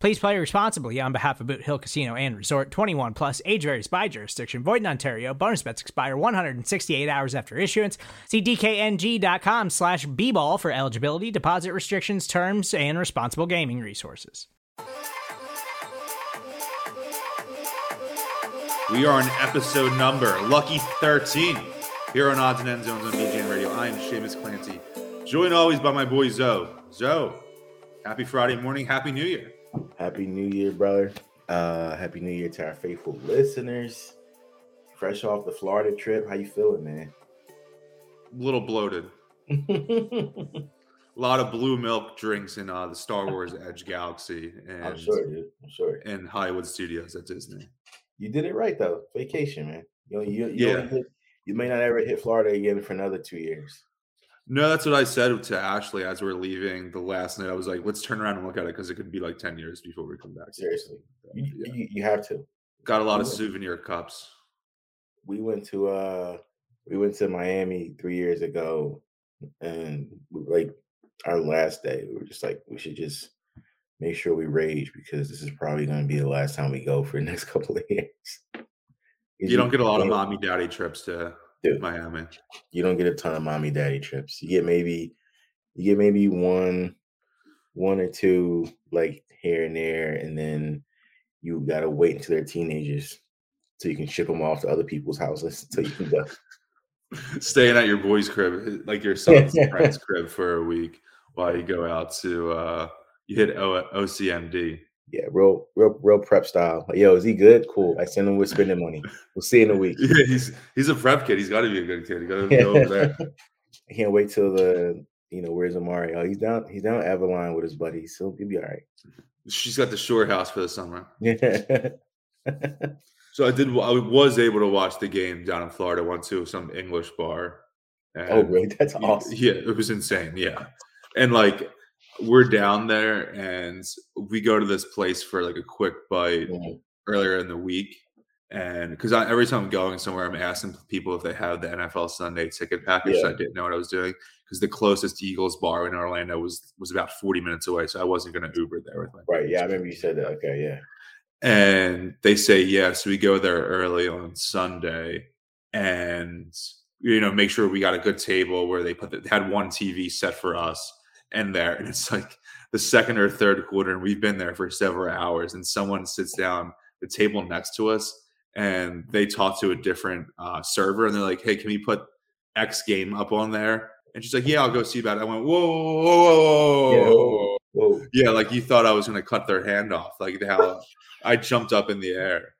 Please play responsibly on behalf of Boot Hill Casino and Resort. 21 plus, age varies by jurisdiction, void in Ontario. Bonus bets expire 168 hours after issuance. See DKNG.com/bball for eligibility, deposit restrictions, terms, and responsible gaming resources. We are in episode number lucky 13 here on Odds and End Zones on BGN Radio. I am Seamus Clancy, joined always by my boy Zoe. Zoe, happy Friday morning, happy New Year. Happy New Year, brother. Happy New Year to our faithful listeners. Fresh off the Florida trip. How you feeling, man? A little bloated. A lot of blue milk drinks in the Star Wars Edge Galaxy. And, I'm sure, dude. I'm sure. And Hollywood Studios at Disney. You did it right, though. Vacation, man. You may not ever hit Florida again for another 2 years. No, that's what I said to Ashley as we were leaving the last night. I was like, let's turn around and look at it because it could be like 10 years before we come back. Seriously. You have to. Got a lot of souvenir cups. We went to Miami 3 years ago, and like our last day, we were just like, we should just make sure we rage because this is probably going to be the last time we go for the next couple of years. You don't get a lot of mommy daddy trips to Miami. You don't get a ton of mommy daddy trips. You get maybe one or two like here and there, and then you gotta wait until they're teenagers so you can ship them off to other people's houses until you can go. Staying at your boy's crib, like your son's friend's crib for a week while you go out to you hit OCMD. Yeah, real prep style. Like, yo, is he good? Cool. I send him with spending money. We'll see in a week. Yeah, he's a prep kid. He's got to be a good kid. He got to go over there. I can't wait till where's Amari? Oh, he's down at Avalon with his buddies. So he'll be all right. She's got the shore house for the summer. Yeah. So I was able to watch the game down in Florida once to some English bar. Oh, really? That's awesome. Yeah, it was insane. Yeah, and like, we're down there and we go to this place for like a quick bite earlier in the week. And because every time I'm going somewhere, I'm asking people if they have the NFL Sunday ticket package. Yeah. So I didn't know what I was doing because the closest Eagles bar in Orlando was about 40 minutes away. So I wasn't going to Uber there with my friends. Yeah. I remember you said that. Okay. Yeah. And they say, yeah. So we go there early on Sunday and, make sure we got a good table where they had one TV set for us. And it's like the second or third quarter, and we've been there for several hours, and someone sits down the table next to us, and they talk to a different server, and they're like, hey, can we put X game up on there? And she's like, yeah, I'll go see about it. I went, whoa. Yeah, like you thought I was going to cut their hand off. Like how I jumped up in the air.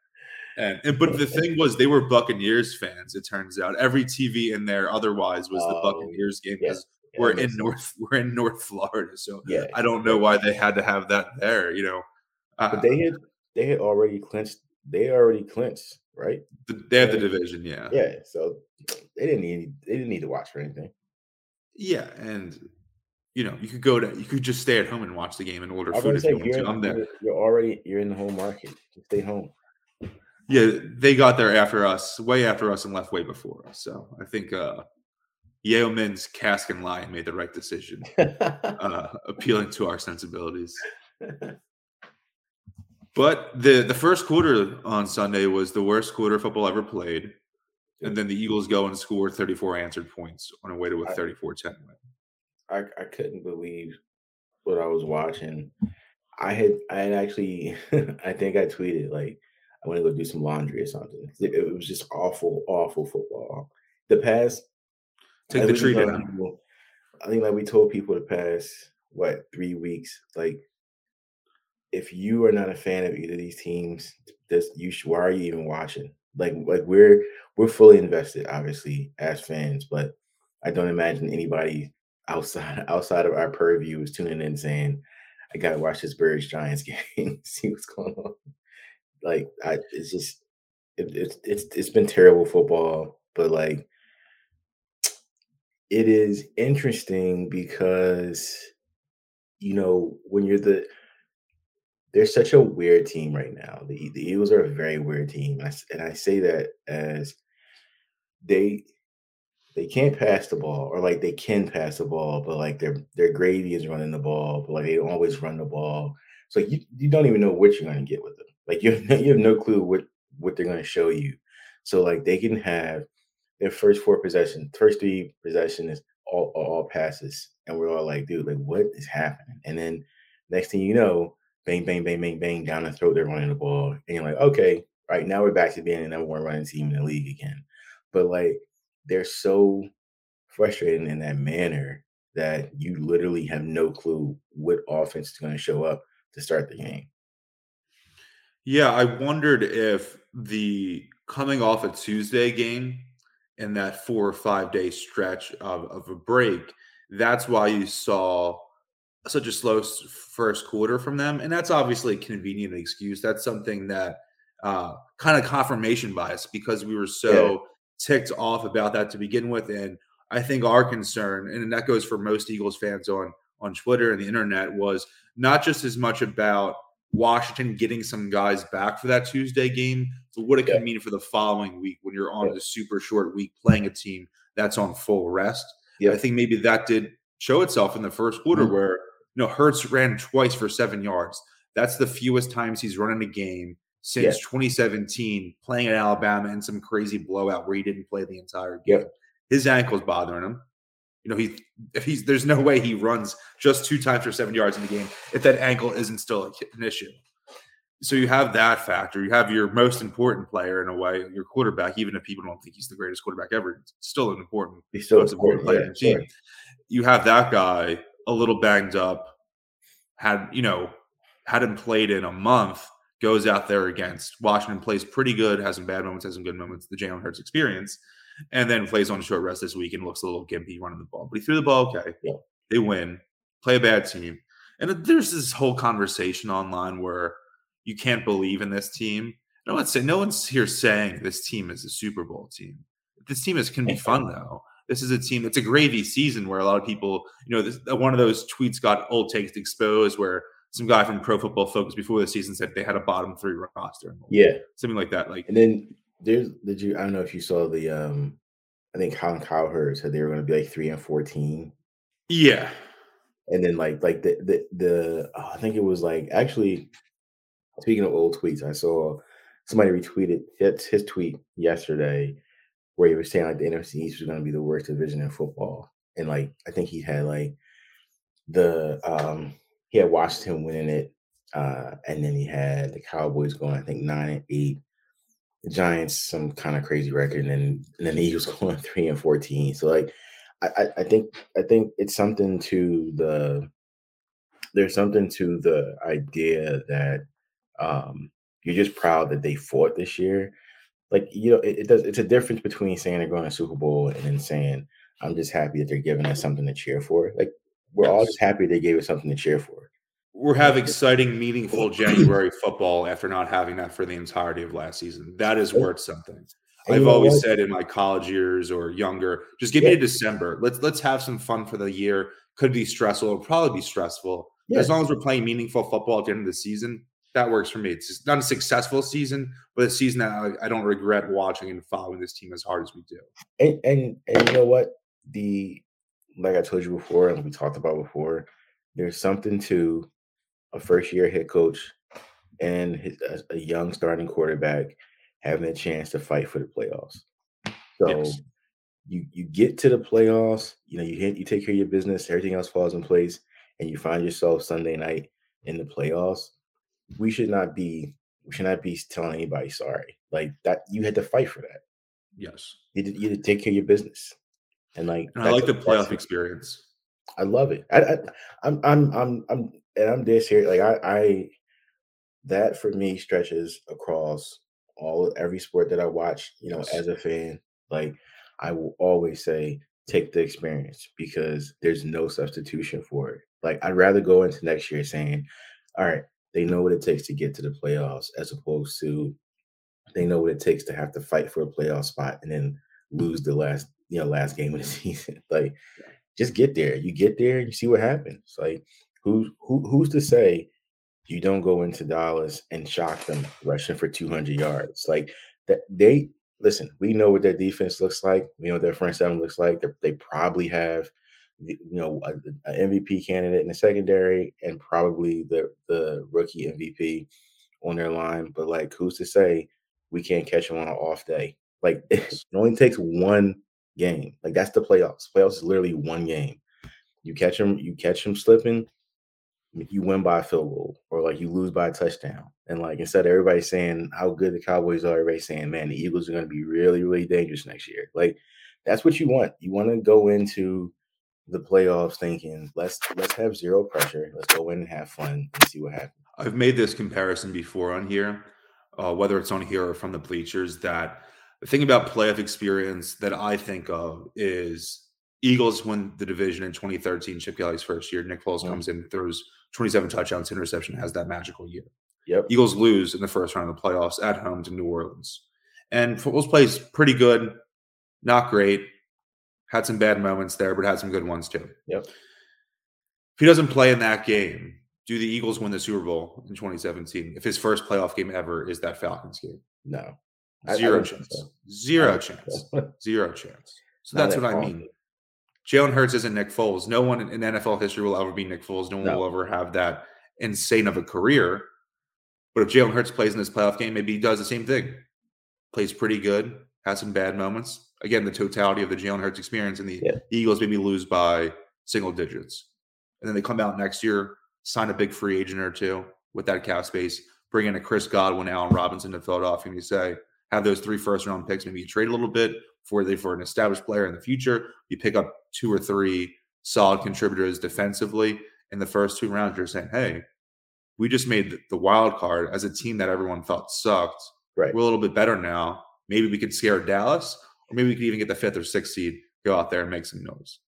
But the thing was, they were Buccaneers fans, it turns out. Every TV in there otherwise was the Buccaneers game because we're in North Florida, so yeah. I don't know why they had to have that there, But they had already clinched, right? They had the division, yeah. Yeah, so they didn't need to watch for anything. Yeah, and you could just stay at home and watch the game and order food if you want to. I'm there. You're in the home market. Just stay home. Yeah, they got there after us, way after us, and left way before us. So I think Yale men's cask and line made the right decision, appealing to our sensibilities. But the first quarter on Sunday was the worst quarter football ever played. And then the Eagles go and score 34 answered points on a way to a 34-10 win. I couldn't believe what I was watching. I had actually, I think I tweeted, like, I want to go do some laundry or something. It was just awful football. The past Take the tree down. I think like we told people the past, 3 weeks, like if you are not a fan of either of these teams, why are you even watching? Like we're fully invested, obviously, as fans, but I don't imagine anybody outside of our purview is tuning in saying, I gotta watch this Bears Giants game, see what's going on. It's been terrible football, but like it is interesting because when you're they're such a weird team right now. The Eagles are a very weird team, and I say that as they can't pass the ball, or like they can pass the ball, but like their gravy is running the ball, but like they don't always run the ball. So you don't even know what you're going to get with them. Like you have no clue what they're going to show you. So like they can have their first 3 possessions all passes, and we're all like, dude, like what is happening? And then next thing you know, bang, bang, bang, bang, bang, down the throat, they're running the ball, and you're like, okay, right now we're back to being the number one running team in the league again. But like they're so frustrating in that manner that you literally have no clue what offense is going to show up to start the game. Yeah, I wondered if the coming off a Tuesday game and that 4 or 5 day stretch of a break, that's why you saw such a slow first quarter from them. And that's obviously a convenient excuse. That's something that kind of confirmation bias, because we were so ticked off about that to begin with. And I think our concern, and that goes for most Eagles fans on Twitter and the internet, was not just as much about Washington getting some guys back for that Tuesday game, but what it can mean for the following week when you're on the super short week playing a team that's on full rest. Yeah. I think maybe that did show itself in the first quarter, mm-hmm. where Hurts ran twice for 7 yards. That's the fewest times he's run in a game since 2017, playing at Alabama in some crazy blowout where he didn't play the entire game. Yep. His ankle's bothering him. There's no way he runs just 2 times for 7 yards in the game if that ankle isn't still an issue. So you have that factor. You have your most important player in a way, your quarterback, even if people don't think he's the greatest quarterback ever. It's still an important, player in the team. Sure. You have that guy a little banged up, hadn't played in a month, goes out there against Washington, plays pretty good, has some bad moments, has some good moments, the Jalen Hurts experience, and then plays on short rest this week and looks a little gimpy running the ball. But he threw the ball okay. Yeah. They win, play a bad team. And there's this whole conversation online where you can't believe in this team. No one's here saying this team is a Super Bowl team. This team can be fun, though. This is a team. It's a gravy season where a lot of people, one of those tweets got old takes exposed where some guy from Pro Football Focus before the season said they had a bottom 3 roster. Yeah, something like that. Like, and then I don't know if you saw the I think Cowherd said they were going to be like 3-14. Yeah, and then like the I think it was like, actually, speaking of old tweets, I saw somebody retweeted his tweet yesterday, where he was saying like the NFC East was going to be the worst division in football, and like I think he had he had Washington winning it, and then he had the Cowboys going I think 9-8, the Giants some kind of crazy record, and then the Eagles going 3-14. So like I think it's something to the idea that you're just proud that they fought this year. Like, it's a difference between saying they're going to Super Bowl and then saying, I'm just happy that they're giving us something to cheer for. Like, we're all just happy they gave us something to cheer for. We're having exciting, meaningful January football after not having that for the entirety of last season. That is worth something. I've always said in my college years or younger, just give me December. Let's have some fun for the year. Could be stressful. It'll probably be stressful. Yeah. As long as we're playing meaningful football at the end of the season, that works for me. It's just not a successful season, but a season that I don't regret watching and following this team as hard as we do. And you know what? Like I told you before, and we talked about before, there's something to a first-year head coach and a young starting quarterback having a chance to fight for the playoffs. So you get to the playoffs, you take care of your business, everything else falls in place, and you find yourself Sunday night in the playoffs. We should not be telling anybody sorry. Like that, you had to fight for that. Yes, you had to take care of your business. And like, and I like the playoff experience. I love it. I'm dead serious. Like I that for me stretches across every sport that I watch. You know, as a fan, like I will always say, take the experience, because there's no substitution for it. Like I'd rather go into next year saying, all right, they know what it takes to get to the playoffs, as opposed to they know what it takes to have to fight for a playoff spot and then lose the last game of the season. Like, just get there. You get there and you see what happens. Like, who's to say you don't go into Dallas and shock them rushing for 200 yards? Like, that they listen, we know what their defense looks like. We know what their front seven looks like. They probably have, you know, an MVP candidate in the secondary and probably the rookie MVP on their line. But, like, who's to say we can't catch them on an off day? Like, it only takes one game. Like, that's the playoffs. Playoffs is literally one game. You catch them slipping, you win by a field goal, or like you lose by a touchdown. And like, instead of everybody saying how good the Cowboys are, everybody's saying, man, the Eagles are going to be really, really dangerous next year. Like, that's what you want. You want to go into the playoffs thinking, let's have zero pressure. Let's go in and have fun and see what happens. I've made this comparison before on here, whether it's on here or from the bleachers, that the thing about playoff experience that I think of is Eagles win the division in 2013, Chip Kelly's first year. Nick Foles comes in, throws 27 touchdowns, interception, has that magical year. Yep. Eagles lose in the first round of the playoffs at home to New Orleans. And Foles plays pretty good, not great. Had some bad moments there, but had some good ones too. Yep. If he doesn't play in that game, do the Eagles win the Super Bowl in 2017? If his first playoff game ever is that Falcons game? No. Zero chance. So that's what I mean. Jalen Hurts isn't Nick Foles. No one in NFL history will ever be Nick Foles. No one will ever have that insane of a career. But if Jalen Hurts plays in this playoff game, maybe he does the same thing. Plays pretty good, has some bad moments. Again, the totality of the Jalen Hurts experience, and the Eagles maybe lose by single digits. And then they come out next year, sign a big free agent or two with that cap space, bring in a Chris Godwin, Allen Robinson to Philadelphia, and you say, have those 3 first-round picks. Maybe you trade a little bit for an established player in the future. You pick up 2 or 3 solid contributors defensively in the first 2 rounds. You're saying, hey, we just made the wild card as a team that everyone felt sucked. Right. We're a little bit better now. Maybe we could scare Dallas, or maybe we could even get the 5th or 6th seed, go out there and make some noise.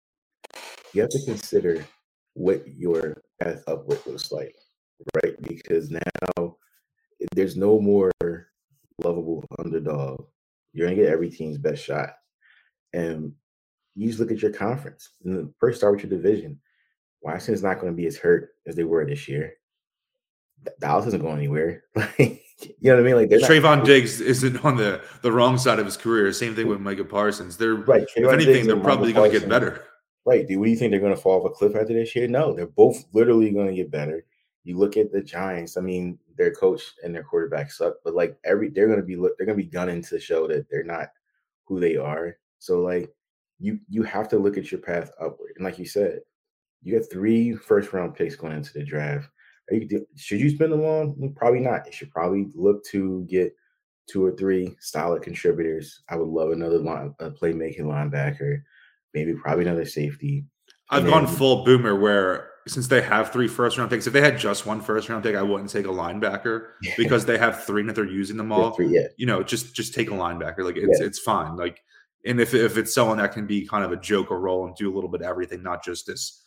You have to consider what your path upward looks like, right? Because now there's no more lovable underdog. You're going to get every team's best shot. And you just look at your conference. And first, start with your division. Washington's not going to be as hurt as they were this year. Dallas isn't going anywhere. Like, you know what I mean? Like, Trayvon Diggs isn't on the wrong side of his career. Same thing with Micah Parsons. They're right. If anything, they're probably going to get better. Right, dude. What do you think? They're going to fall off a cliff after this year? No, they're both literally going to get better. You look at the Giants. I mean, their coach and their quarterback suck, but like they're gonna be gunning to show that they're not who they are. So like you have to look at your path upward. And like you said, you got 3 first-round picks going into the draft. Should you spend them on? Probably not. You should probably look to get 2 or 3 solid contributors. I would love another playmaking linebacker, maybe probably another safety. I've gone full boomer where, since they have 3 first-round picks, if they had just 1 first-round pick, I wouldn't take a linebacker because they have 3 and if they're using them all. 3, yeah. You know, just take a linebacker. Like, it's fine. Like, and if it's someone that can be kind of a joker role and do a little bit of everything, not just this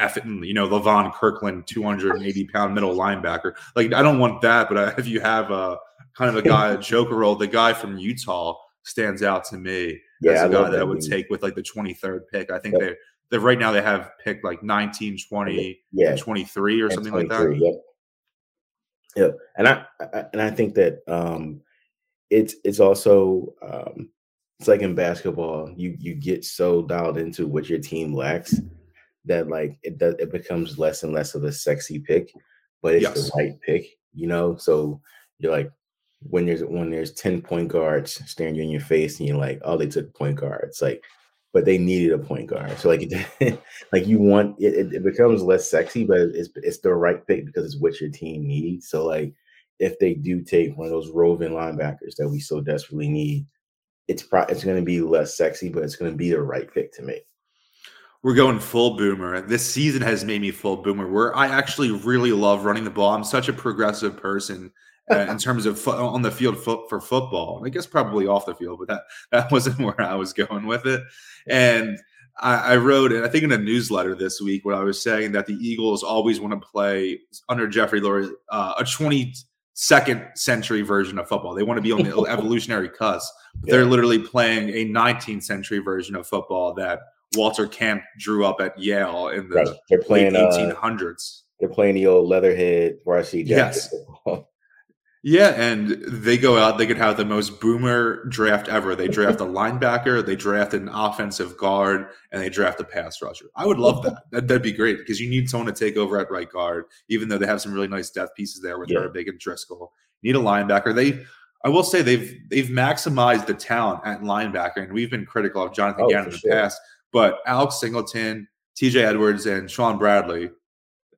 LaVon Kirkland, 280-pound middle linebacker. Like, I don't want that, but if you have a kind of a guy, a joker role, the guy from Utah stands out to me as a guy that I would take with, like, the 23rd pick. I think they're right now they have picked like 19, 20, 23 or something like that. Yeah. And I think that it's also it's like in basketball, you get so dialed into what your team lacks that like it becomes less and less of a sexy pick, but it's the right pick, you know? So you're like, when there's 10 point guards staring you in your face and you're like, oh, they took point guards. Like, but they needed a point guard. So like you want it, it becomes less sexy, but it's the right pick because it's what your team needs. So like if they do take one of those roving linebackers that we so desperately need, it's going to be less sexy, but it's going to be the right pick to make. We're going full boomer. This season has made me full boomer, where I actually really love running the ball. I'm such a progressive person in terms of on the field for football. I guess probably off the field, but that wasn't where I was going with it. And I wrote it, I think, in a newsletter this week where I was saying that the Eagles always want to play under Jeffrey Lurie a 22nd century version of football. They want to be on the evolutionary cusp. But they're literally playing a 19th century version of football that Walter Camp drew up at Yale in the late 1800s. They're playing the old Leatherhead varsity jacket. Yes. Yeah, and they go out, they could have the most boomer draft ever. They draft a linebacker, they draft an offensive guard, and they draft a pass rusher. I would love that. That'd be great, because you need someone to take over at right guard, even though they have some really nice depth pieces there with Herbig and Driscoll. You need a linebacker. I will say they've maximized the talent at linebacker, and we've been critical of Jonathan Gannon in the past. But Alex Singleton, TJ Edwards, and Sean Bradley,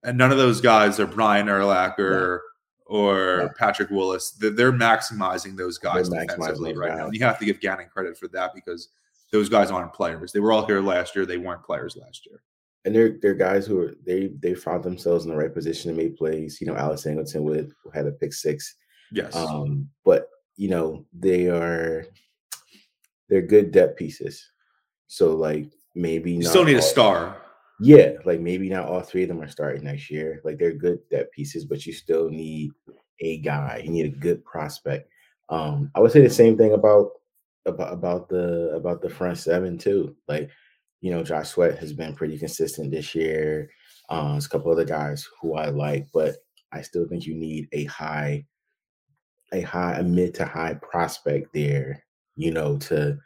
and none of those guys are Brian Urlacher or Patrick Willis. They're maximizing those guys defensively right now. And you have to give Gannon credit for that, because those guys aren't players. They were all here last year. They weren't players last year. And they're guys who are, they found themselves in the right position to make plays. You know, Alex Singleton had a pick six. Yes. But, you know, they're good depth pieces. So, like, maybe you still need a star. Yeah, like maybe not all three of them are starting next year. Like, they're good depth pieces, but you still need a guy. You need a good prospect. I would say the same thing about the front seven too. Like, you know, Josh Sweat has been pretty consistent this year. There's a couple other guys who I like, but I still think you need a mid to high prospect there. You know, to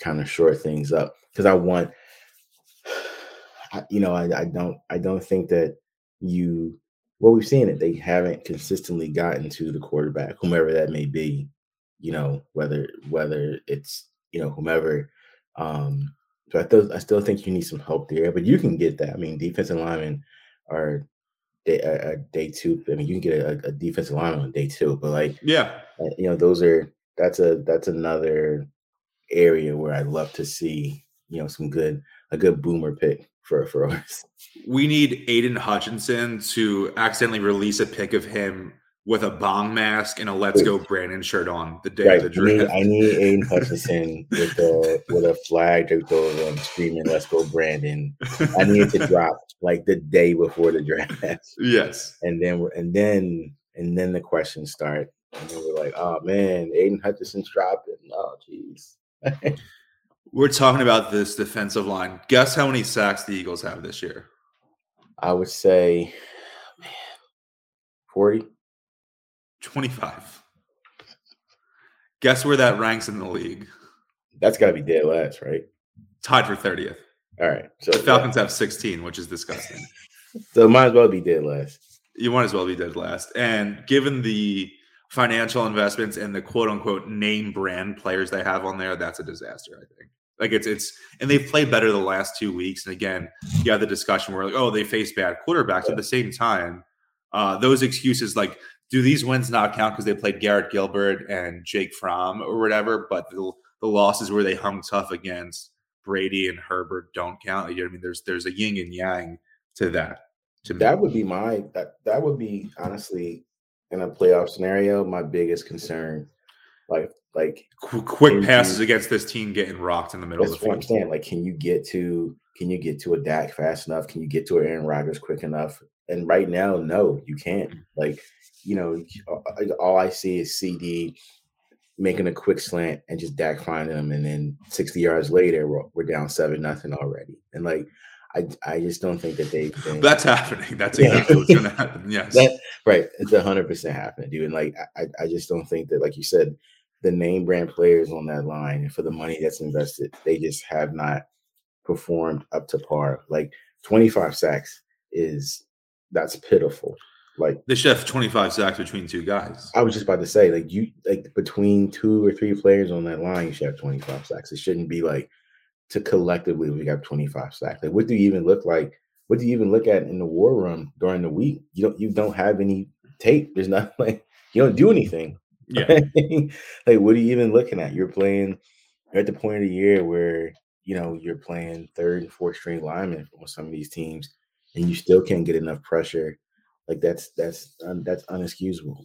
kind of shore things up, because I want. You know, I don't think that we've seen it. They haven't consistently gotten to the quarterback, whomever that may be, you know, whether it's, you know, whomever. So I still think you need some help there, but you can get that. I mean, defensive linemen are day two. I mean, you can get a defensive lineman on day two, but like, yeah, you know, that's another area where I'd love to see, you know, a good boomer pick for us. We need Aiden Hutchinson to accidentally release a pic of him with a bong mask and a Let's Go Brandon shirt on the day of the draft. I need Aiden Hutchinson with a flag draped over him screaming, "Let's go, Brandon." I need it to drop like the day before the draft. Yes. And then the questions start. And then we're like, oh man, Aiden Hutchinson's dropping. Oh geez. We're talking about this defensive line. Guess how many sacks the Eagles have this year? I would say, man, 40. 25. Guess where that ranks in the league? That's got to be dead last, right? Tied for 30th. All right. So the Falcons have 16, which is disgusting. So might as well be dead last. You might as well be dead last. And given the financial investments and the quote-unquote name brand players they have on there, that's a disaster, I think. Like it's and they've played better the last 2 weeks. And again, you have the discussion where like, oh, they face bad quarterbacks. Yeah. At the same time, those excuses like, do these wins not count because they played Garrett Gilbert and Jake Fromm or whatever? But the losses where they hung tough against Brady and Herbert don't count. You know what I mean? There's a yin and yang to that. That would be honestly, in a playoff scenario, my biggest concern, like quick passes against this team getting rocked in the middle of the field. Saying, like, can you get to a Dak fast enough? Can you get to an Aaron Rodgers quick enough? And right now, no, you can't. Like, you know, all I see is CD making a quick slant and just Dak finding him, and then 60 yards later, we're down 7-0 already. And like, I just don't think that they've been. That's happening. That's exactly what's going to happen. Yes. Right. It's 100% happening, dude. And like, I just don't think that, like you said, the name brand players on that line and for the money that's invested, they just have not performed up to par. Like 25 sacks that's pitiful. Like they should have 25 sacks between two guys. I was just about to say, like between two or three players on that line, you should have 25 sacks. It shouldn't be like, to collectively, we got 25 sacks. Like, what do you even look like? What do you even look at in the war room during the week? You don't have any tape. There's not like you don't do anything. Yeah. Like, what are you even looking at? You're playing they're at the point of the year where, you know, you're playing third and fourth string linemen on some of these teams, and you still can't get enough pressure. Like that's unexcusable.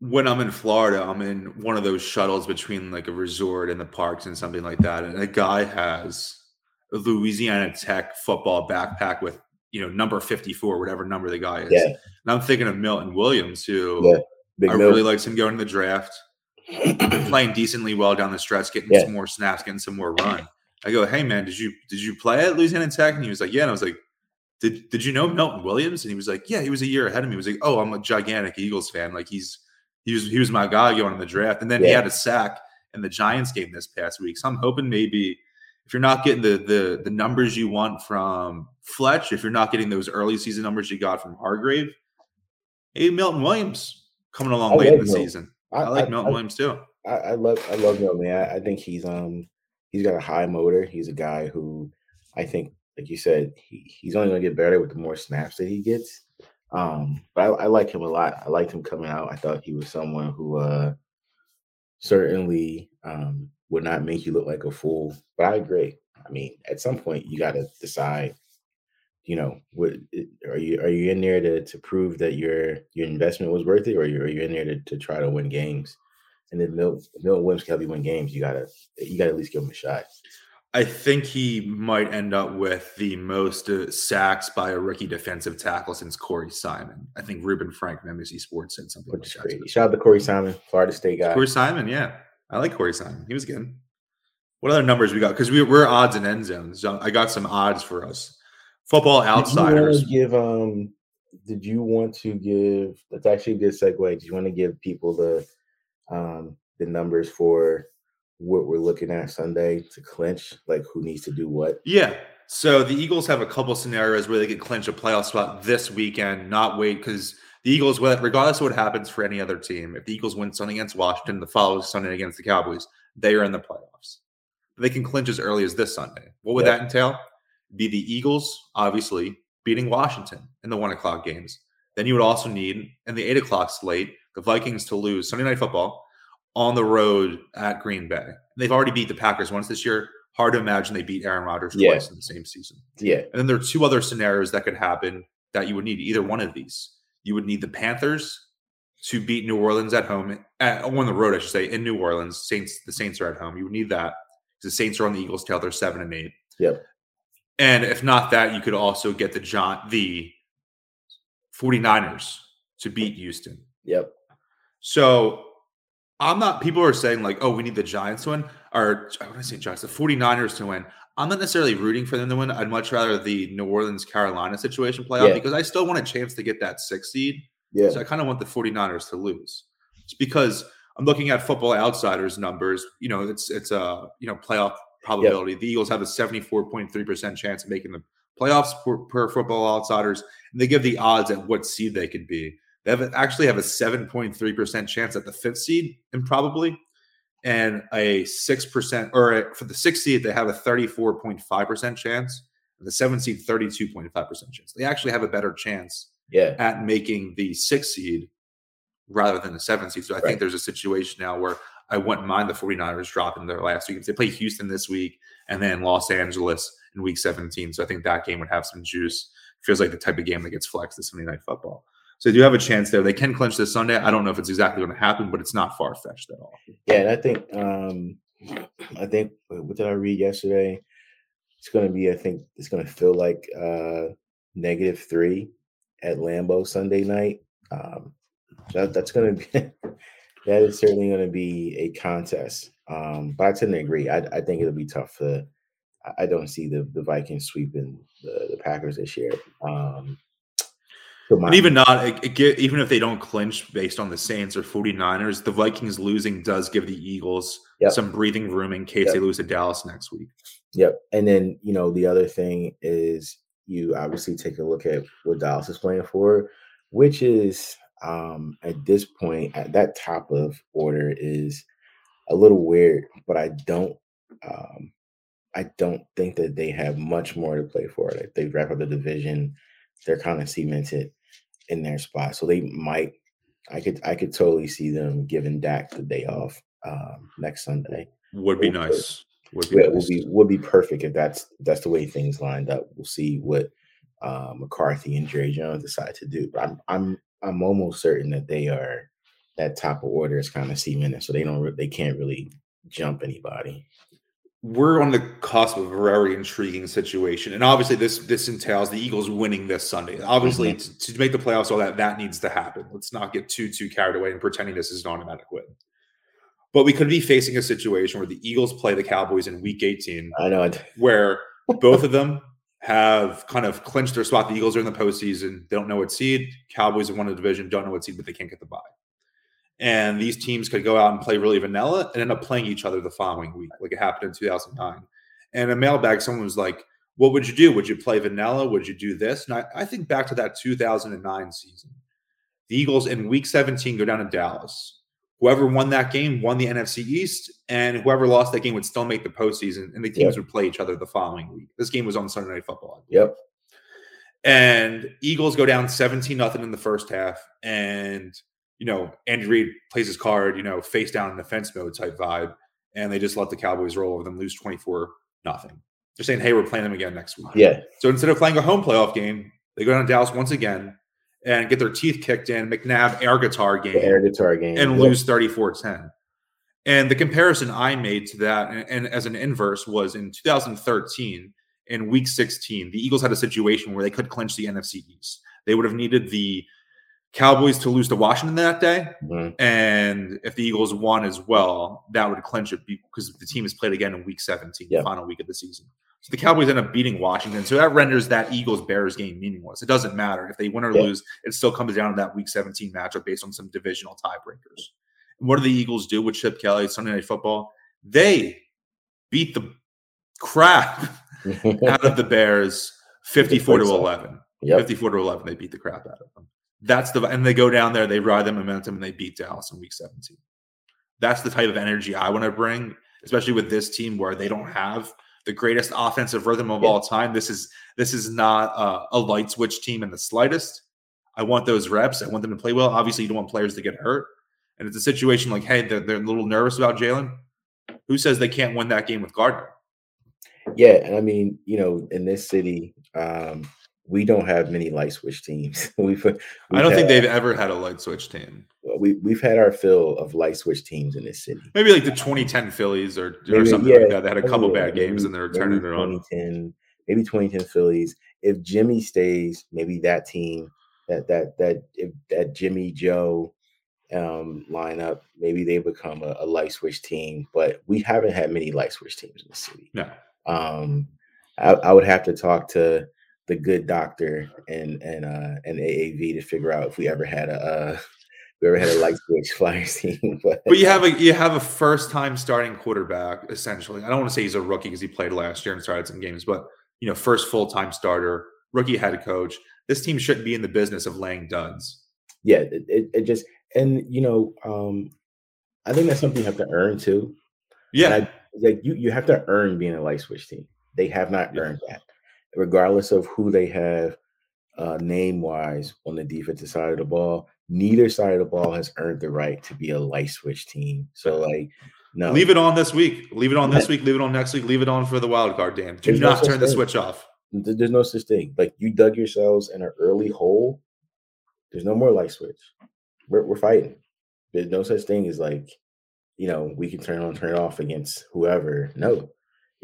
When I'm in Florida, I'm in one of those shuttles between like a resort and the parks and something like that. And a guy has a Louisiana Tech football backpack with, you know, number 54, whatever number the guy is. Yeah. And I'm thinking of Milton Williams, who really likes him going to the draft, playing decently well down the stretch, getting some more snaps, getting some more run. I go, hey man, did you play at Louisiana Tech? And he was like, yeah. And I was like, did you know Milton Williams? And he was like, yeah, he was a year ahead of me. He was like, oh, I'm a gigantic Eagles fan. Like he was my guy going in the draft. And then he had a sack in the Giants game this past week. So I'm hoping maybe if you're not getting the numbers you want from Fletch, if you're not getting those early season numbers you got from Hargrave, maybe Milton Williams coming along late in the season. I like Milton Williams too. I love Milton. I think he's got a high motor. He's a guy who I think, like you said, he's only going to get better with the more snaps that he gets. But I like him a lot. I liked him coming out. I thought he was someone who certainly would not make you look like a fool. But I agree. I mean, at some point you got to decide, you know, are you in there to prove that your investment was worth it, or are you in there to try to win games? And then Milton Williams can help you win games. You gotta at least give him a shot. I think he might end up with the most sacks by a rookie defensive tackle since Corey Simon. I think Ruben Frank from NBC Sports said something like that. Shout out to Corey Simon, Florida State guy. Corey Simon, yeah. I like Corey Simon. He was good. What other numbers we got? Because we're odds and end zones. So I got some odds for us. Football outsiders. Did you want to give – that's actually a good segue. Do you want to give people the numbers for – what we're looking at Sunday to clinch, like who needs to do what? Yeah. So the Eagles have a couple scenarios where they could clinch a playoff spot this weekend, not wait, because the Eagles, regardless of what happens for any other team, if the Eagles win Sunday against Washington, the following Sunday against the Cowboys, they are in the playoffs. They can clinch as early as this Sunday. What would that entail? Be the Eagles, obviously, beating Washington in the 1 o'clock games. Then you would also need, in the 8 o'clock slate, the Vikings to lose Sunday Night Football on the road at Green Bay. They've already beat the Packers once this year. Hard to imagine they beat Aaron Rodgers twice in the same season. Yeah. And then there are two other scenarios that could happen that you would need either one of these. You would need the Panthers to beat New Orleans at home, on the road, I should say, in New Orleans. The Saints are at home. You would need that because the Saints are on the Eagles' tail. They're 7-8. Yep. And if not that, you could also get the 49ers to beat Houston. Yep. So people are saying like, oh, we need the Giants to win. Or I want to say Giants, the 49ers to win. I'm not necessarily rooting for them to win. I'd much rather the New Orleans-Carolina situation play out because I still want a chance to get that 6th seed. Yeah. So I kind of want the 49ers to lose. It's because I'm looking at football outsiders numbers. You know, it's a, you know, playoff probability. Yeah. The Eagles have a 74.3% chance of making the playoffs per football outsiders. And they give the odds at what seed they could be. They actually have a 7.3% chance at the 5th seed, improbably, and a 6%, or for the 6th seed, they have a 34.5% chance, and the 7th seed, 32.5% chance. They actually have a better chance at making the 6th seed rather than the 7th seed. So I think there's a situation now where I wouldn't mind the 49ers dropping their last week. They play Houston this week and then Los Angeles in week 17. So I think that game would have some juice. It feels like the type of game that gets flexed this Sunday Night Football. So they do have a chance there. They can clinch this Sunday. I don't know if it's exactly going to happen, but it's not far-fetched at all. Yeah, and I think what did I read yesterday? It's going to be, I think it's going to feel like -3 at Lambeau Sunday night. That's going to be – that is certainly going to be a contest. But I tend to agree. I think it'll be tough. I don't see the Vikings sweeping the Packers this year. And even even if they don't clinch based on the Saints or 49ers, the Vikings losing does give the Eagles some breathing room in case they lose to Dallas next week. And then, you know, the other thing is you obviously take a look at what Dallas is playing for, which is at this point, at that top of order is a little weird, but I don't think that they have much more to play for. Like, they wrap up the division. They're kind of cemented in their spot. So they might – I could totally see them giving Dak the day off next Sunday. Would be perfect if that's the way things lined up. We'll see what McCarthy and Jerry Jones decide to do. But I'm almost certain that they are – that top of order is kind of cemented, so they can't really jump anybody. We're on the cusp of a very intriguing situation. And obviously this entails the Eagles winning this Sunday. Obviously, to make the playoffs, all that needs to happen. Let's not get too carried away and pretending this is an automatic win. But we could be facing a situation where the Eagles play the Cowboys in Week 18. I know. Where both of them have kind of clinched their spot. The Eagles are in the postseason. They don't know what seed. Cowboys have won the division, don't know what seed, but they can't get the bye. And these teams could go out and play really vanilla and end up playing each other the following week, like it happened in 2009. And a mailbag, someone was like, what would you do? Would you play vanilla? Would you do this? And I think back to that 2009 season. The Eagles in Week 17 go down to Dallas. Whoever won that game won the NFC East, and whoever lost that game would still make the postseason, and the teams would play each other the following week. This game was on Sunday Night Football. Yep. And Eagles go down 17-0 in the first half, and – you know, Andy Reid plays his card, you know, face down in defense mode type vibe, and they just let the Cowboys roll over them, lose 24-0. They're saying, hey, we're playing them again next week. Yeah. So instead of playing a home playoff game, they go down to Dallas once again and get their teeth kicked in. McNabb air guitar game and lose 34-10. And the comparison I made to that and as an inverse was in 2013 in Week 16, the Eagles had a situation where they could clinch the NFC East. They would have needed the Cowboys to lose to Washington that day, and if the Eagles won as well, that would clinch it because the team is played again in Week 17, the final week of the season. So the Cowboys end up beating Washington, so that renders that Eagles-Bears game meaningless. It doesn't matter. If they win or lose, it still comes down to that Week 17 matchup based on some divisional tiebreakers. And what do the Eagles do with Chip Kelly, Sunday Night Football? They beat the crap out of the Bears 54-11. 54-11, they beat the crap out of them. And they go down there, they ride the momentum, and they beat Dallas in Week 17. That's the type of energy I want to bring, especially with this team where they don't have the greatest offensive rhythm of all time. This is not a light switch team in the slightest. I want those reps. I want them to play well. Obviously, you don't want players to get hurt. And it's a situation like, hey, they're a little nervous about Jalen. Who says they can't win that game with Gardner? Yeah, and I mean, you know, in this city, we don't have many light switch teams. I don't think they've ever had a light switch team. We've had our fill of light switch teams in this city. Maybe like the 2010 Phillies or something like that. They had a couple bad games and they're turning it on. Maybe 2010 Phillies. If Jimmy stays, maybe that team, that Jimmy Joe lineup, maybe they become a light switch team. But we haven't had many light switch teams in the city. No. I would have to talk to the good doctor and AAV to figure out if we ever had a light switch Flyers team. But you have a first time starting quarterback essentially. I don't want to say he's a rookie because he played last year and started some games, but you know, first full time starter, rookie head coach. This team shouldn't be in the business of laying duds. Yeah, it just, and you know, I think that's something you have to earn too. Yeah, you have to earn being a light switch team. They have not earned that. Regardless of who they have name-wise on the defensive side of the ball, neither side of the ball has earned the right to be a light switch team. So, like, no. Leave it on this week. Leave it on this week. Leave it on next week. Leave it on for the wild card, damn. Do not turn the switch off. There's no such thing. Like, you dug yourselves in an early hole. There's no more light switch. We're fighting. There's no such thing as, like, you know, we can turn on, turn off against whoever. No.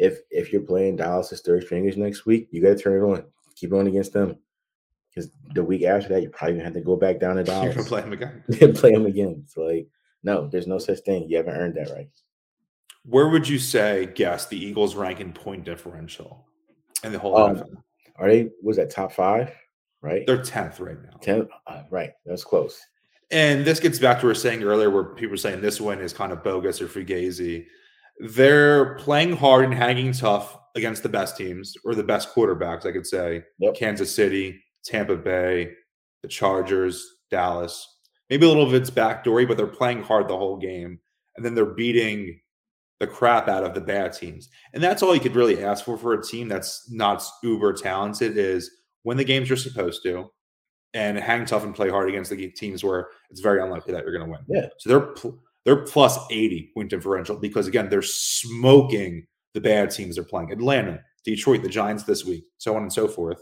If you're playing Dallas' third stringers next week, you got to turn it on. Keep on against them. Because the week after that, you're probably going to have to go back down to Dallas. You're going to play them again. It's like, no, there's no such thing. You haven't earned that right. Where would you say, guess, the Eagles rank in point differential in the whole NFL? Are they, was that top 5? right? They're 10th right now. 10th, right. That's close. And this gets back to what we were saying earlier where people were saying this win is kind of bogus or fugazi. They're playing hard and hanging tough against the best teams or the best quarterbacks, I could say. Yep. Kansas City, Tampa Bay, the Chargers, Dallas. Maybe a little of it's backdoory, but they're playing hard the whole game. And then they're beating the crap out of the bad teams. And that's all you could really ask for a team that's not uber talented is win the games you're supposed to and hang tough and play hard against the teams where it's very unlikely that you're going to win. Yeah. So they're plus 80 point differential because, again, they're smoking the bad teams they're playing. Atlanta, Detroit, the Giants this week, so on and so forth.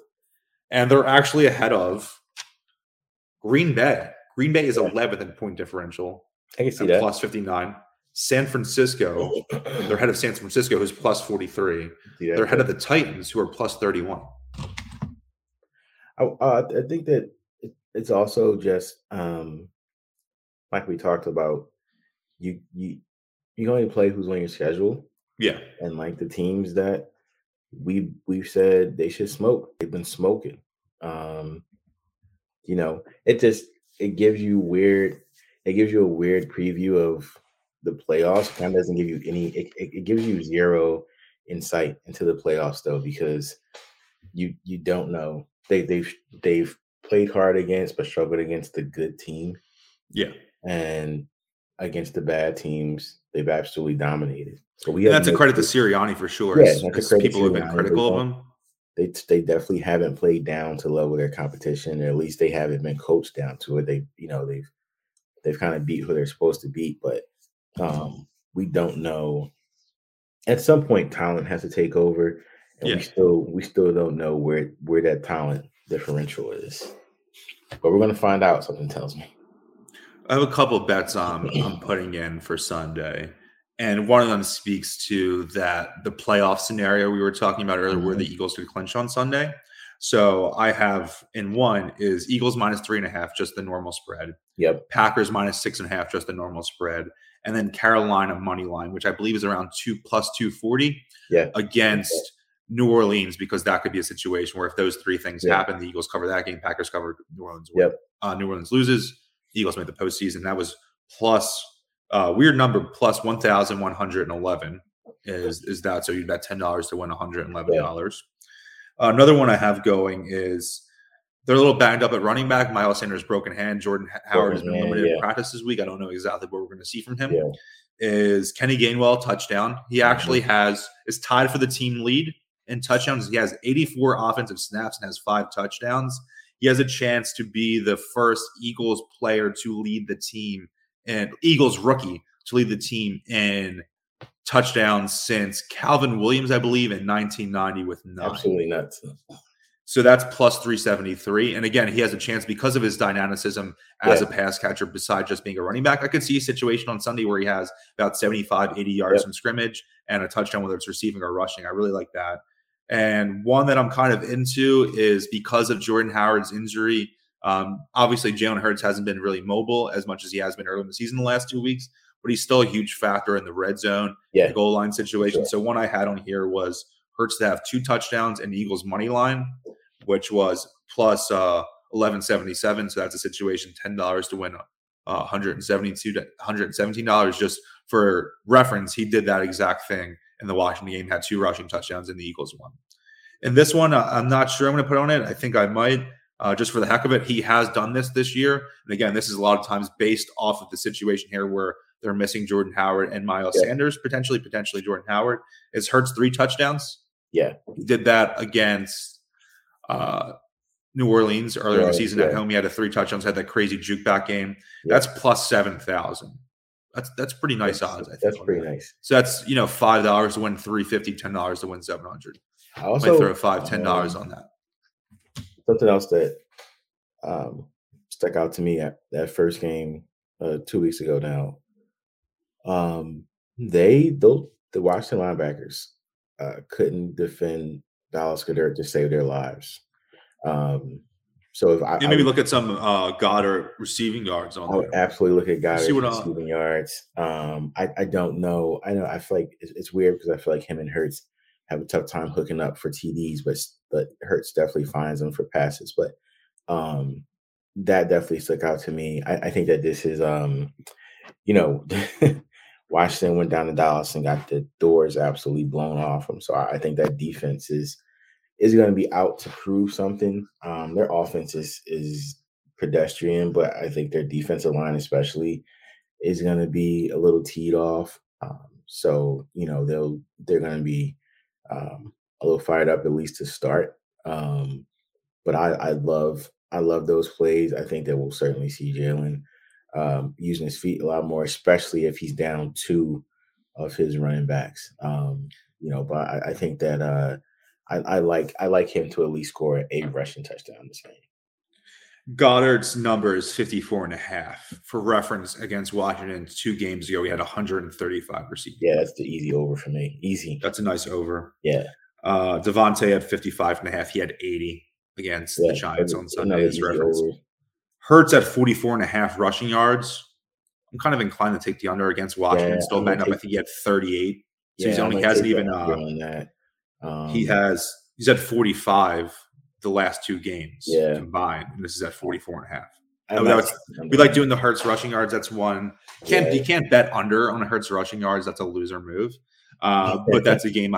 And they're actually ahead of Green Bay. Green Bay is 11th in point differential. I can see that. Plus 59. San Francisco, they're ahead of San Francisco, who's plus 43. Yeah, they're ahead of the Titans, who are plus 31. I think that it's also just like we talked about, you only play who's on your schedule. Yeah. And like the teams that we've said they should smoke, they've been smoking. It gives you a weird preview of the playoffs. Kind of doesn't give you any. It gives you zero insight into the playoffs though, because you don't know. They've played hard against, but struggled against the good team. Yeah, and against the bad teams, they've absolutely dominated. So that's a credit to Sirianni for sure. Yeah, because people have been critical of him. They definitely haven't played down to level their competition, or at least they haven't been coached down to it. They've kind of beat who they're supposed to beat, but we don't know. At some point, talent has to take over, and we still don't know where that talent differential is. But we're going to find out, something tells me. I have a couple of bets I'm putting in for Sunday, and one of them speaks to that the playoff scenario we were talking about earlier, mm-hmm. where the Eagles could clinch on Sunday. So I have in one is Eagles minus 3.5, just the normal spread. Yep. Packers minus 6.5, just the normal spread. And then Carolina money line, which I believe is around plus 240 against New Orleans, because that could be a situation where if those three things happen, the Eagles cover that game, Packers cover, New Orleans wins. New Orleans loses, Eagles make the postseason. That was plus weird number, plus 1,111 is that. So you'd bet $10 to win $111. Another one I have going is they're a little banged up at running back. Miles Sanders' broken hand. Jordan Howard has been limited in practice this week. I don't know exactly what we're going to see from him. Yeah. Is Kenny Gainwell touchdown? He actually is tied for the team lead in touchdowns. He has 84 offensive snaps and has 5 touchdowns. He has a chance to be the first Eagles player to lead the team and Eagles rookie to lead the team in touchdowns since Calvin Williams, I believe, in 1990 with 9. Absolutely nuts. So that's plus 373. And again, he has a chance because of his dynamicism as a pass catcher, besides just being a running back. I could see a situation on Sunday where he has about 75, 80 yards from scrimmage and a touchdown, whether it's receiving or rushing. I really like that. And one that I'm kind of into is because of Jordan Howard's injury. Obviously, Jalen Hurts hasn't been really mobile as much as he has been early in the season the last 2 weeks. But he's still a huge factor in the red zone, the goal line situation. Sure. So one I had on here was Hurts to have 2 touchdowns and Eagles money line, which was plus 1177. So that's a situation $10 to win $117. Just for reference, he did that exact thing in the Washington game, had 2 rushing touchdowns, and the Eagles won. And this one, I'm not sure I'm going to put on it. I think I might. Just for the heck of it, he has done this year. And again, this is a lot of times based off of the situation here where they're missing Jordan Howard and Miles Sanders, potentially Jordan Howard. Is Hurts 3 touchdowns? Yeah. He did that against New Orleans earlier in the season at home. He had 3 touchdowns, had that crazy juke back game. Yeah. That's plus 7,000. That's pretty nice odds, I think. That's pretty nice. So that's, $5 to win $350, $10 to win $700. I also might throw $10 on that. Something else that stuck out to me at that first game 2 weeks ago now, the Washington linebackers couldn't defend Dallas Goedert to save their lives. So if I maybe look at some Goddard receiving yards on, I would absolutely look at Goddard receiving yards. I don't know. I know. I feel like it's weird because I feel like him and Hurts have a tough time hooking up for TDs, but Hurts definitely finds them for passes. But That definitely stuck out to me. I think that this is, Washington went down to Dallas and got the doors absolutely blown off them. So I think that defense is going to be out to prove something. Their offense is pedestrian, but I think their defensive line especially is going to be a little teed off. They're going to be a little fired up, at least to start. But I love those plays. I think that we'll certainly see Jalen using his feet a lot more, especially if he's down two of his running backs. But I think that I like him to at least score a rushing touchdown this game. Goddard's number is 54.5. For reference, against Washington 2 games ago, we had 135 receiving. Yeah, that's the easy over for me. Easy. That's a nice over. Yeah. Devontae had 55.5. He had 80 against the Giants on Sunday as reference. Over. Hurts at 44.5 rushing yards. I'm kind of inclined to take the under against Washington. Still man up. I think he had 38. So he only hasn't even he's at 45 the last 2 games combined. And this is at 44.5. We like doing the Hurts rushing yards. That's one. You can't bet under on a Hurts rushing yards. That's a loser move. But that's a game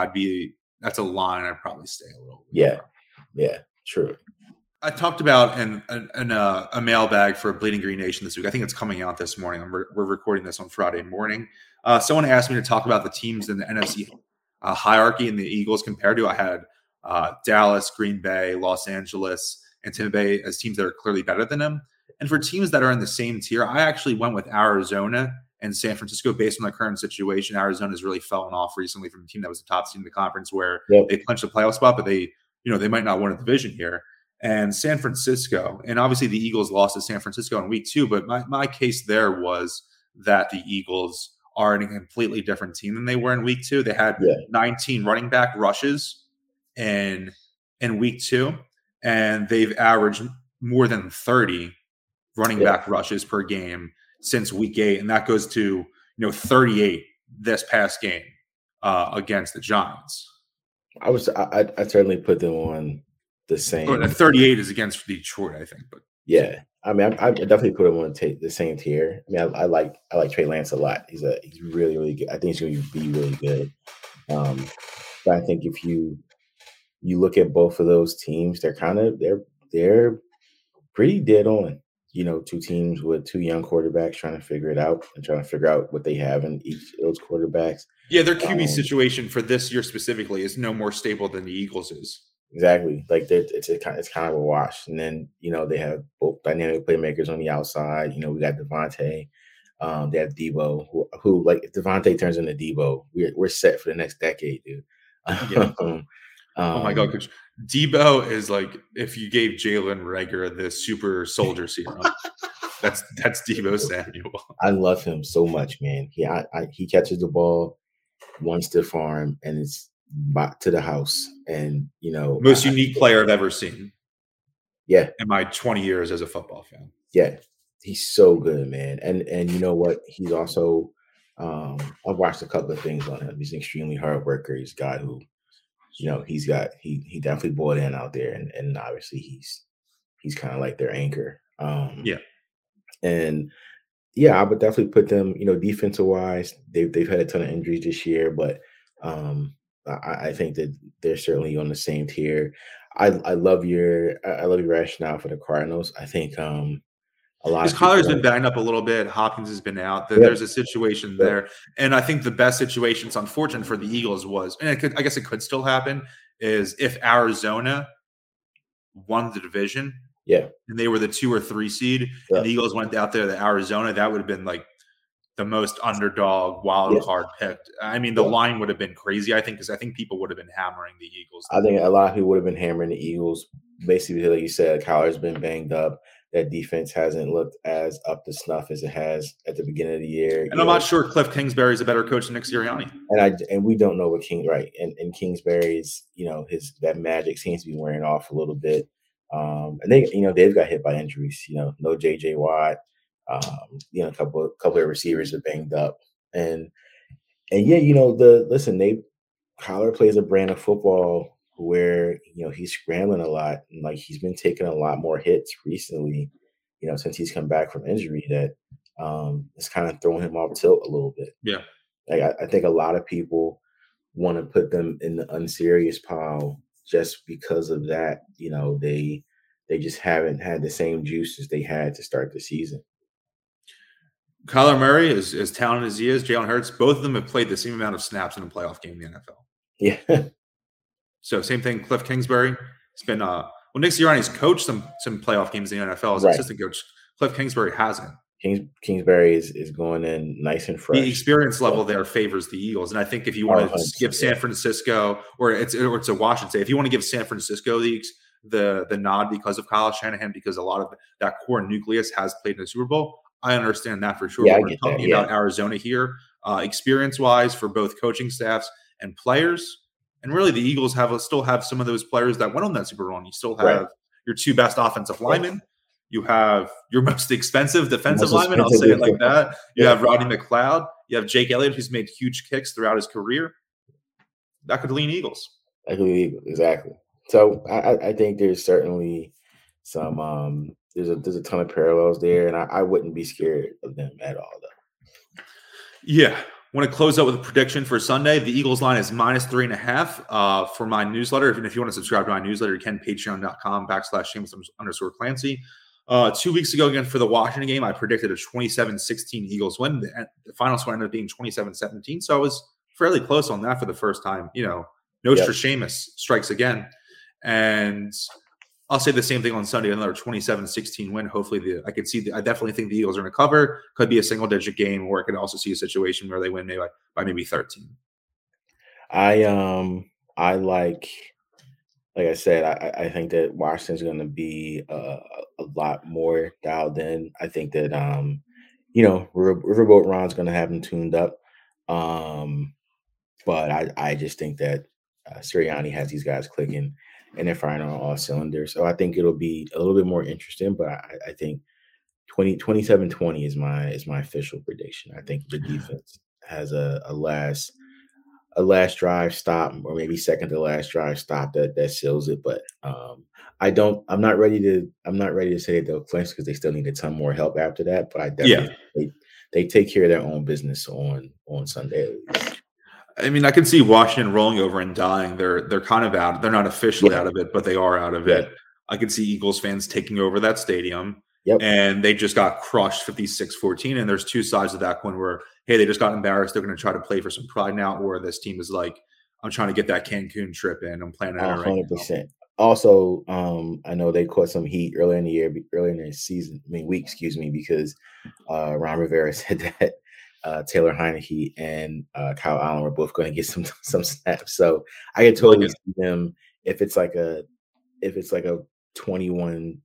that's a line I'd probably stay a little. Yeah. More. Yeah. True. I talked about a mailbag for Bleeding Green Nation this week. I think it's coming out this morning. We're recording this on Friday morning. Someone asked me to talk about the teams in the NFC hierarchy and the Eagles compared to. I had Dallas, Green Bay, Los Angeles, and Tampa Bay as teams that are clearly better than them. And for teams that are in the same tier, I actually went with Arizona and San Francisco based on the current situation. Arizona's really fallen off recently from a team that was the top team in the conference, where they clinched the playoff spot, but they might not win a division here. And San Francisco, and obviously the Eagles lost to San Francisco in week 2, but my case there was that the Eagles are a completely different team than they were in week 2. They had 19 running back rushes in week 2, and they've averaged more than 30 running back rushes per game since week 8. And that goes to 38 this past game against the Giants. I certainly put them on the same. 38 is against Detroit, I think. But I definitely put him on the same tier. I mean, I like Trey Lance a lot. He's really, really good. I think he's going to be really good. But I think if you look at both of those teams, they're pretty dead on. 2 teams with 2 young quarterbacks trying to figure it out and trying to figure out what they have in each of those quarterbacks. Yeah, their QB situation for this year specifically is no more stable than the Eagles is. Exactly. It's kind of a wash. And then, they have both dynamic playmakers on the outside. We got Devontae. They have Debo, who if Devontae turns into Debo, we're set for the next decade, dude. Yeah. Oh my God, Coach. Debo is like if you gave Jalen Reagor the super soldier serum. That's Debo Samuel. I love him so much, man. He catches the ball, one stiff arm, and it's back to the house. And most unique player I've ever seen. Yeah, in my 20 years as a football fan. Yeah, he's so good, man. And you know what? He's also I've watched a couple of things on him. He's an extremely hard worker. He's a guy who. He's got he definitely bought in out there, and obviously he's kind of like their anchor. I would definitely put them. Defensive wise, they've had a ton of injuries this year, but I think that they're certainly on the same tier. I love your rationale for the Cardinals. I think a lot. Because Kyler's been banged up a little bit. Hopkins has been out. There's a situation there. And I think the best situation, it's unfortunate for the Eagles, was, and I guess it could still happen, is if Arizona won the division and they were the 2 or 3 seed and the Eagles went out there to Arizona, that would have been like the most underdog wild card picked. I mean, the line would have been crazy, I think, because I think people would have been hammering the Eagles. I think a lot of people would have been hammering the Eagles. Basically, like you said, Kyler's been banged up. That defense hasn't looked as up to snuff as it has at the beginning of the year. And I'm not sure Cliff Kingsbury is a better coach than Nick Sirianni. And we don't know what Kingsbury's, that magic seems to be wearing off a little bit. And they, they've got hit by injuries. No J.J. Watt. A couple of receivers are banged up. And Kyler plays a brand of football where, you know, he's scrambling a lot, and like he's been taking a lot more hits recently, you know, since he's come back from injury, that it's kind of throwing him off tilt a little bit. Yeah. Like I think a lot of people want to put them in the unserious pile just because of that. You know, they just haven't had the same juice as they had to start the season. Kyler Murray, as talented as he is, Jalen Hurts, both of them have played the same amount of snaps in a playoff game in the NFL. Yeah. So same thing, Cliff Kingsbury. It's been well, Nick Sirianni's coached some playoff games in the NFL as assistant coach. Cliff Kingsbury hasn't. Kingsbury is going in nice and fresh. The experience level there favors the Eagles, and I think if you want to give San Francisco or it's a Washington State, if you want to give San Francisco the nod because of Kyle Shanahan, because a lot of that core nucleus has played in the Super Bowl, I understand that for sure. Yeah, we're talking about Arizona here, experience-wise for both coaching staffs and players, and really the Eagles still have some of those players that went on that Super Bowl. And you still have your two best offensive linemen. Right. You have your most expensive defensive lineman. I'll say it like that. You have Rodney McLeod. You have Jake Elliott, who's made huge kicks throughout his career. That could lean Eagles. Exactly. So I think there's certainly some there's a ton of parallels there, and I wouldn't be scared of them at all, though. Yeah. Want to close out with a prediction for Sunday. The Eagles line is -3.5 for my newsletter. If you want to subscribe to my newsletter, you can patreon.com/Seamus_Clancy. 2 weeks ago, again, for the Washington game, I predicted a 27-16 Eagles win. The final score ended up being 27-17, so I was fairly close on that for the first time. You know, Nostradamus strikes again. And I'll say the same thing on Sunday, another 27-16 win. Hopefully, I definitely think the Eagles are going to cover. Could be a single-digit game, or I could also see a situation where they win maybe by 13. I like – like I said, I think that Washington's going to be a lot more dialed in. I think that, you know, Riverboat Ron's going to have them tuned up. But I just think that Sirianni has these guys clicking and they're firing on all cylinders. So I think it'll be a little bit more interesting. But I think 27-20 is my official prediction. I think the defense has a last drive stop, or maybe second to last drive stop that seals it. But I'm not ready to say they'll clinch, because they still need a ton more help after that. But I definitely they take care of their own business on Sunday. I mean, I can see Washington rolling over and dying. They're kind of out. They're not officially out of it, but they are out of it. I can see Eagles fans taking over that stadium. Yep. And they just got crushed 56-14. And there's two sides of that one where, hey, they just got embarrassed. They're going to try to play for some pride now. Or this team is like, I'm trying to get that Cancun trip in. I'm planning on it right 100%. Now. Also, I know they caught some heat earlier in the week, because Ron Rivera said that Taylor Heineke and Kyle Allen were both going to get some snaps. So I could totally see them, if it's like a 21-10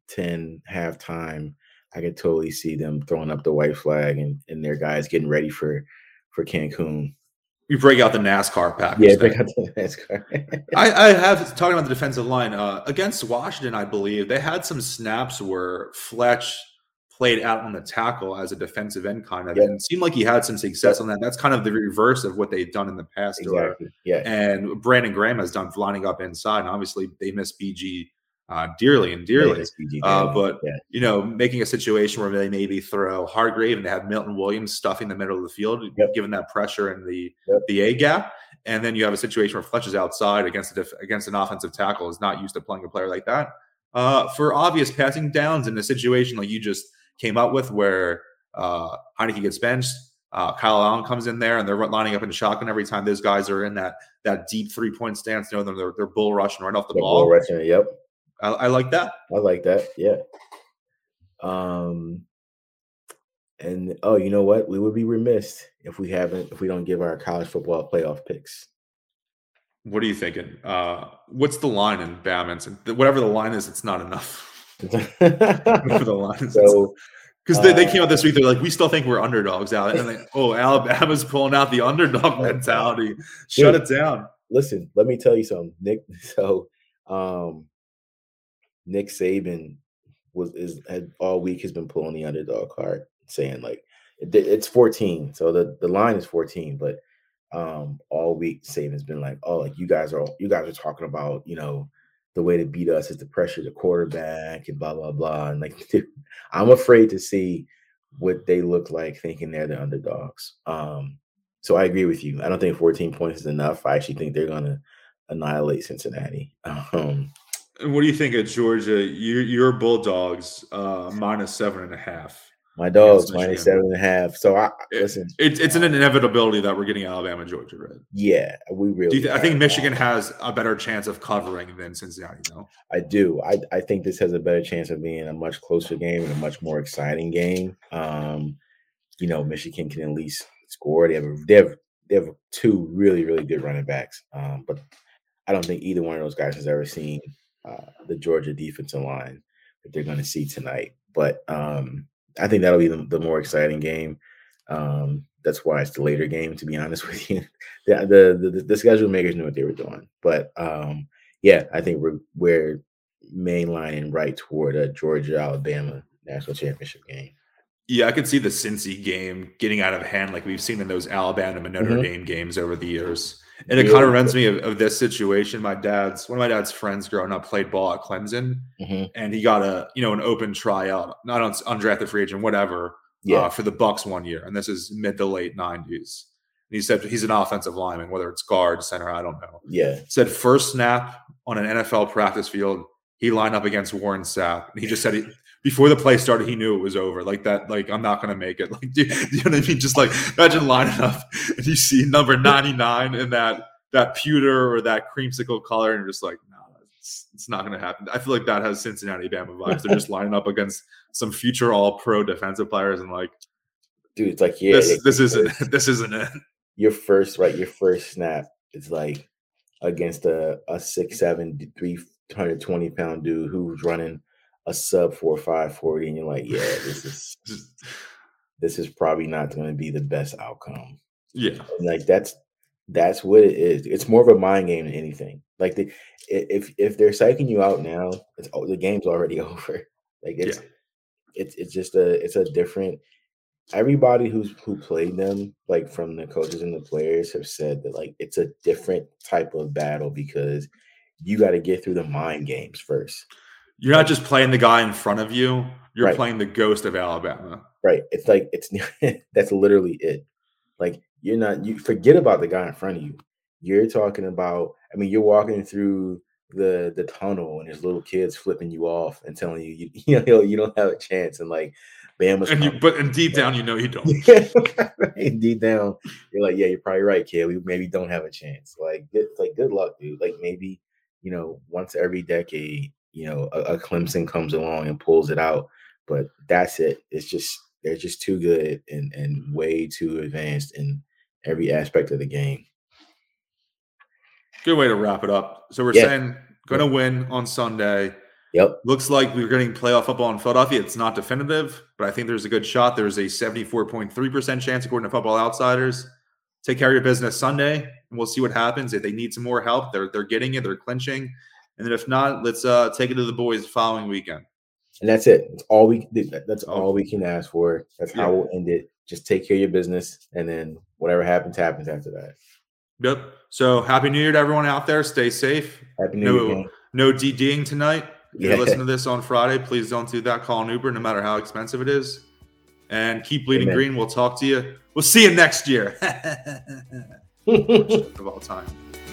halftime, I could totally see them throwing up the white flag and their guys getting ready for Cancun. You break out the NASCAR package. Yeah, break out the NASCAR. I have, talking about the defensive line, against Washington, I believe, they had some snaps where Fletch played out on the tackle as a defensive end kind of, and it seemed like he had some success on that. That's kind of the reverse of what they've done in the past. Exactly. Yeah. And Brandon Graham has done lining up inside, and obviously they miss BG dearly. You know, making a situation where they maybe throw Hargrave and they have Milton Williams stuffing the middle of the field, given that pressure and the A gap, and then you have a situation where Fletch is outside against an offensive tackle is not used to playing a player like that for obvious passing downs in a situation like you just came up with, where Heineke gets benched. Kyle Allen comes in there, and they're lining up in shotgun every time. Those guys are in that deep 3-point stance. You know, they're bull rushing right off the ball. Bull rushing, I like that. Yeah. And you know what? We would be remiss if we don't give our college football playoff picks. What are you thinking? What's the line in Badminton? Whatever the line is, it's not enough. Because they came out this week, they're like, we still think we're underdogs out, and like, Alabama's pulling out the underdog mentality. Shut it down. Listen, let me tell you something, Nick. So, Nick Saban had all week has been pulling the underdog card, saying like it's 14, so the line is 14, but all week, Saban has been like, oh, like you guys are talking about, you know, the way to beat us is to pressure the quarterback and blah, blah, blah. And like, dude, I'm afraid to see what they look like thinking they're the underdogs. So I agree with you. I don't think 14 points is enough. I actually think they're going to annihilate Cincinnati. And what do you think of Georgia? Your Bulldogs, -7.5. My dogs, -7.5. So listen. It's an inevitability that we're getting Alabama and Georgia, right? Yeah, we really. I think Michigan has a better chance of covering than Cincinnati. No, I do. I think this has a better chance of being a much closer game and a much more exciting game. You know, Michigan can at least score. They have two really, really good running backs. But I don't think either one of those guys has ever seen the Georgia defensive line that they're going to see tonight. But I think that'll be the more exciting game. That's why it's the later game, to be honest with you. The schedule makers knew what they were doing. But, yeah, I think we're mainlining right toward a Georgia-Alabama national championship game. Yeah, I could see the Cincy game getting out of hand like we've seen in those Alabama and Notre Dame games over the years. And it kind of reminds me of this situation. One of my dad's friends growing up played ball at Clemson, and he got an open tryout, not on undrafted free agent, whatever, for the Bucks one year. And this is mid to late 90s. And he said he's an offensive lineman, whether it's guard, center, I don't know. Yeah, said first snap on an NFL practice field, he lined up against Warren Sapp, and he just said he. Before the play started, he knew it was over. Like that, like I'm not gonna make it. Like, do you know what I mean? Just like imagine lining up and you see number 99 in that pewter or that creamsicle color, and you're just like, nah, it's not gonna happen. I feel like that has Cincinnati Bama vibes. They're just lining up against some future All-Pro defensive players, and like, dude, it's like, yeah, this isn't it. Your first snap is like against a 6'7", 320-pound dude who's running a sub 4.5 40, and you're like, yeah, this is probably not going to be the best outcome. Yeah, like that's what it is. It's more of a mind game than anything. Like if they're psyching you out now, the game's already over. Like it's just a different. Everybody who played them, like from the coaches and the players, have said that like it's a different type of battle because you got to get through the mind games first. You're not just playing the guy in front of you. You're playing the ghost of Alabama. Right. It's like that's literally it. Like you forget about the guy in front of you. You're talking about. I mean, you're walking through the tunnel, and there's little kids flipping you off and telling you you don't have a chance. And like Bama's, but deep down you know you don't. And deep down you're like, yeah, you're probably right, kid. We maybe don't have a chance. Like good luck, dude. Like maybe once every decade. A Clemson comes along and pulls it out, but that's it. It's just they're just too good and way too advanced in every aspect of the game. Good way to wrap it up. So we're saying going to win on Sunday. Yep. Looks like we're getting playoff football in Philadelphia. It's not definitive, but I think there's a good shot. There's a 74.3% chance according to Football Outsiders. Take care of your business Sunday, and we'll see what happens. If they need some more help, they're getting it. They're clinching. And then if not, let's take it to the boys the following weekend. And that's it. That's all we can ask for. That's how we'll end it. Just take care of your business, and then whatever happens after that. Yep. So happy New Year to everyone out there. Stay safe. Happy New Year. No DDing tonight. If you're listening to this on Friday, please don't do that. Call an Uber, no matter how expensive it is. And keep bleeding green. We'll talk to you. We'll see you next year. Of all time.